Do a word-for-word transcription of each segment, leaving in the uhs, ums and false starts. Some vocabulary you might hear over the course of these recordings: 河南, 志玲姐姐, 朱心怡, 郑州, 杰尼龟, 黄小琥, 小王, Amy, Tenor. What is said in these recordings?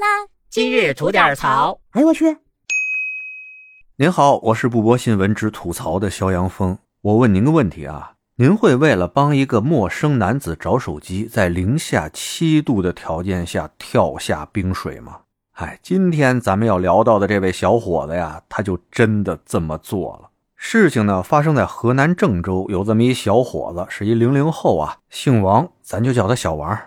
啦！今日吐点槽。哎呦我去！您好，我是不播新闻只吐槽的肖阳峰。我问您个问题啊，您会为了帮一个陌生男子找手机，在零下七度的条件下跳下冰水吗？哎，今天咱们要聊到的这位小伙子呀，他就真的这么做了。事情呢发生在河南郑州，有这么一小伙子，是一零零后啊，姓王，咱就叫他小王。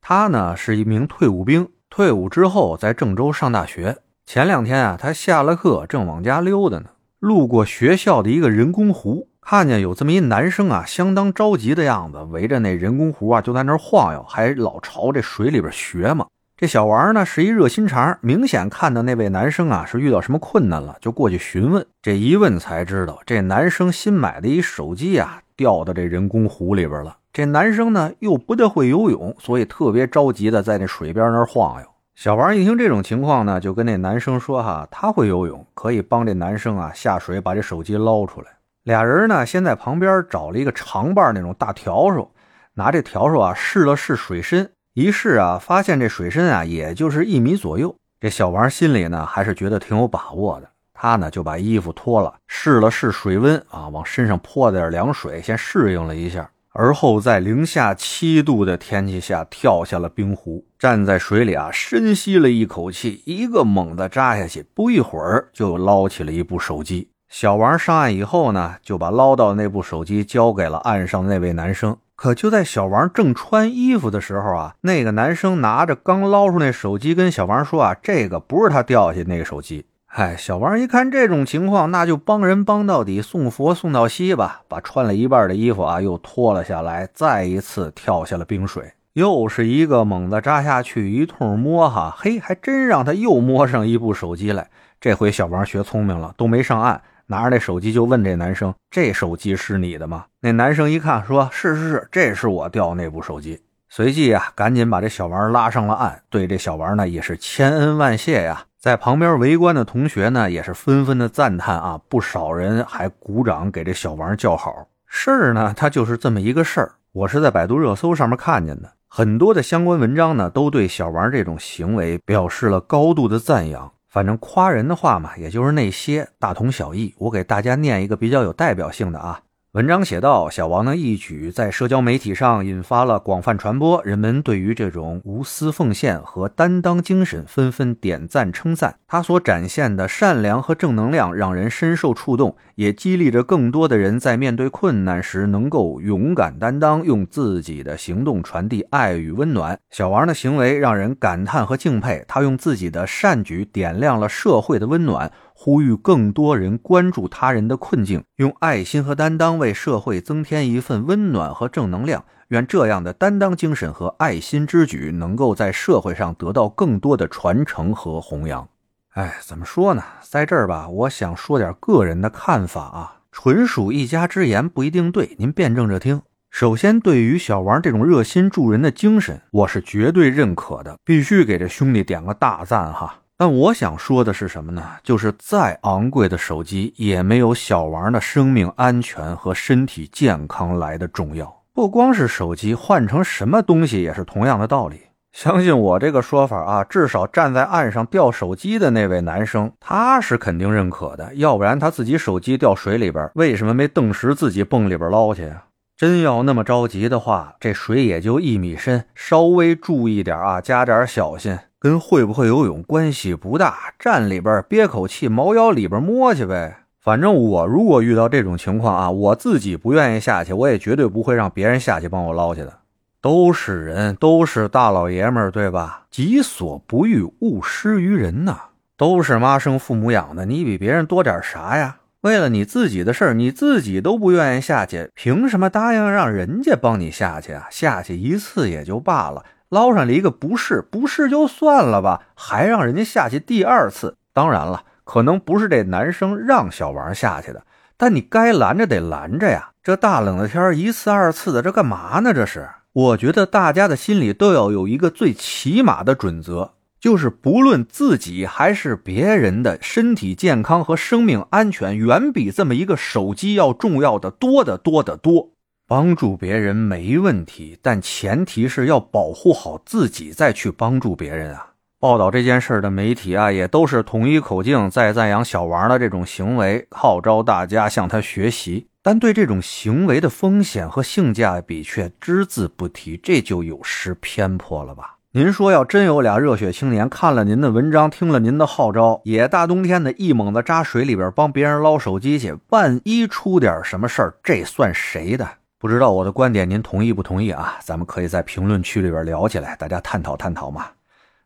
他呢是一名退伍兵，退伍之后在郑州上大学。前两天啊，他下了课正往家溜达呢，路过学校的一个人工湖，看见有这么一男生啊，相当着急的样子，围着那人工湖啊就在那儿晃悠，还老朝这水里边学嘛。这小王呢是一热心肠，明显看到那位男生啊是遇到什么困难了，就过去询问。这一问才知道，这男生新买的一手机啊掉到这人工湖里边了。这男生呢又不太会游泳，所以特别着急的在那水边那儿晃悠。小王一听这种情况呢，就跟那男生说哈，他会游泳，可以帮这男生啊下水把这手机捞出来。俩人呢先在旁边找了一个长瓣那种大笤帚，拿这笤帚啊试了试水深。一试啊，发现这水深啊，也就是一米左右。这小王心里呢，还是觉得挺有把握的。他呢，就把衣服脱了，试了试水温啊，往身上泼点凉水，先适应了一下。而后在零下七度的天气下，跳下了冰湖，站在水里啊，深吸了一口气，一个猛的扎下去，不一会儿就捞起了一部手机。小王上岸以后呢，就把捞到的那部手机交给了岸上那位男生。可就在小王正穿衣服的时候啊，那个男生拿着刚捞出那手机跟小王说啊，这个不是他掉下去那个手机。哎，小王一看这种情况，那就帮人帮到底，送佛送到西吧，把穿了一半的衣服啊又脱了下来，再一次跳下了冰水。又是一个猛的扎下去，一通摸哈，嘿，还真让他又摸上一部手机来。这回小王学聪明了，都没上岸。拿着那手机就问这男生，这手机是你的吗？那男生一看说，是是是，这是我掉那部手机。随即啊，赶紧把这小王拉上了岸，对这小王呢也是千恩万谢呀。在旁边围观的同学呢也是纷纷的赞叹啊，不少人还鼓掌给这小王叫好。事儿呢它就是这么一个事儿，我是在百度热搜上面看见的，很多的相关文章呢都对小王这种行为表示了高度的赞扬。反正夸人的话嘛，也就是那些，大同小异。我给大家念一个比较有代表性的啊。文章写道，小王呢一举在社交媒体上引发了广泛传播，人们对于这种无私奉献和担当精神纷纷点赞称赞。他所展现的善良和正能量让人深受触动，也激励着更多的人在面对困难时能够勇敢担当，用自己的行动传递爱与温暖。小王的行为让人感叹和敬佩，他用自己的善举点亮了社会的温暖，呼吁更多人关注他人的困境，用爱心和担当为社会增添一份温暖和正能量。愿这样的担当精神和爱心之举能够在社会上得到更多的传承和弘扬。哎，怎么说呢？在这儿吧，我想说点个人的看法啊，纯属一家之言，不一定对，您辩证着听。首先，对于小王这种热心助人的精神，我是绝对认可的，必须给这兄弟点个大赞哈。但我想说的是什么呢？就是再昂贵的手机也没有小王的生命安全和身体健康来的重要。不光是手机，换成什么东西也是同样的道理。相信我这个说法啊，至少站在岸上掉手机的那位男生，他是肯定认可的，要不然他自己手机掉水里边，为什么没顿时自己蹦里边捞去啊？真要那么着急的话，这水也就一米深，稍微注意点啊，加点小心，跟会不会游泳关系不大，站里边憋口气，毛腰里边摸去呗。反正我如果遇到这种情况啊，我自己不愿意下去，我也绝对不会让别人下去帮我捞去的。都是人，都是大老爷们儿，对吧？己所不欲，勿施于人呐。都是妈生父母养的，你比别人多点啥呀？为了你自己的事儿，你自己都不愿意下去，凭什么答应让人家帮你下去啊？下去一次也就罢了，捞上了一个不是，不是就算了吧，还让人家下去第二次。当然了，可能不是这男生让小王下去的，但你该拦着得拦着呀。这大冷的天一次二次的，这干嘛呢？这是我觉得大家的心里都要有一个最起码的准则，就是不论自己还是别人的身体健康和生命安全，远比这么一个手机要重要的多得多得多。帮助别人没问题，但前提是要保护好自己再去帮助别人啊。报道这件事的媒体啊，也都是统一口径在赞扬小王的这种行为，号召大家向他学习，但对这种行为的风险和性价比却只字不提，这就有失偏颇了吧。您说要真有俩热血青年看了您的文章，听了您的号召，也大冬天的一猛子扎水里边帮别人捞手机去，万一出点什么事儿，这算谁的？不知道我的观点您同意不同意啊？咱们可以在评论区里边聊起来，大家探讨探讨嘛。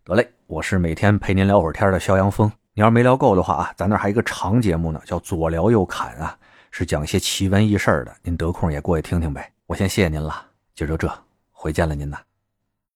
得嘞，我是每天陪您聊会儿天的肖阳峰。你要是没聊够的话啊，咱那还有一个长节目呢，叫左聊右侃啊，是讲一些奇闻异事的，您得空也过去听听呗。我先谢谢您了，今儿就这，回见了您呐。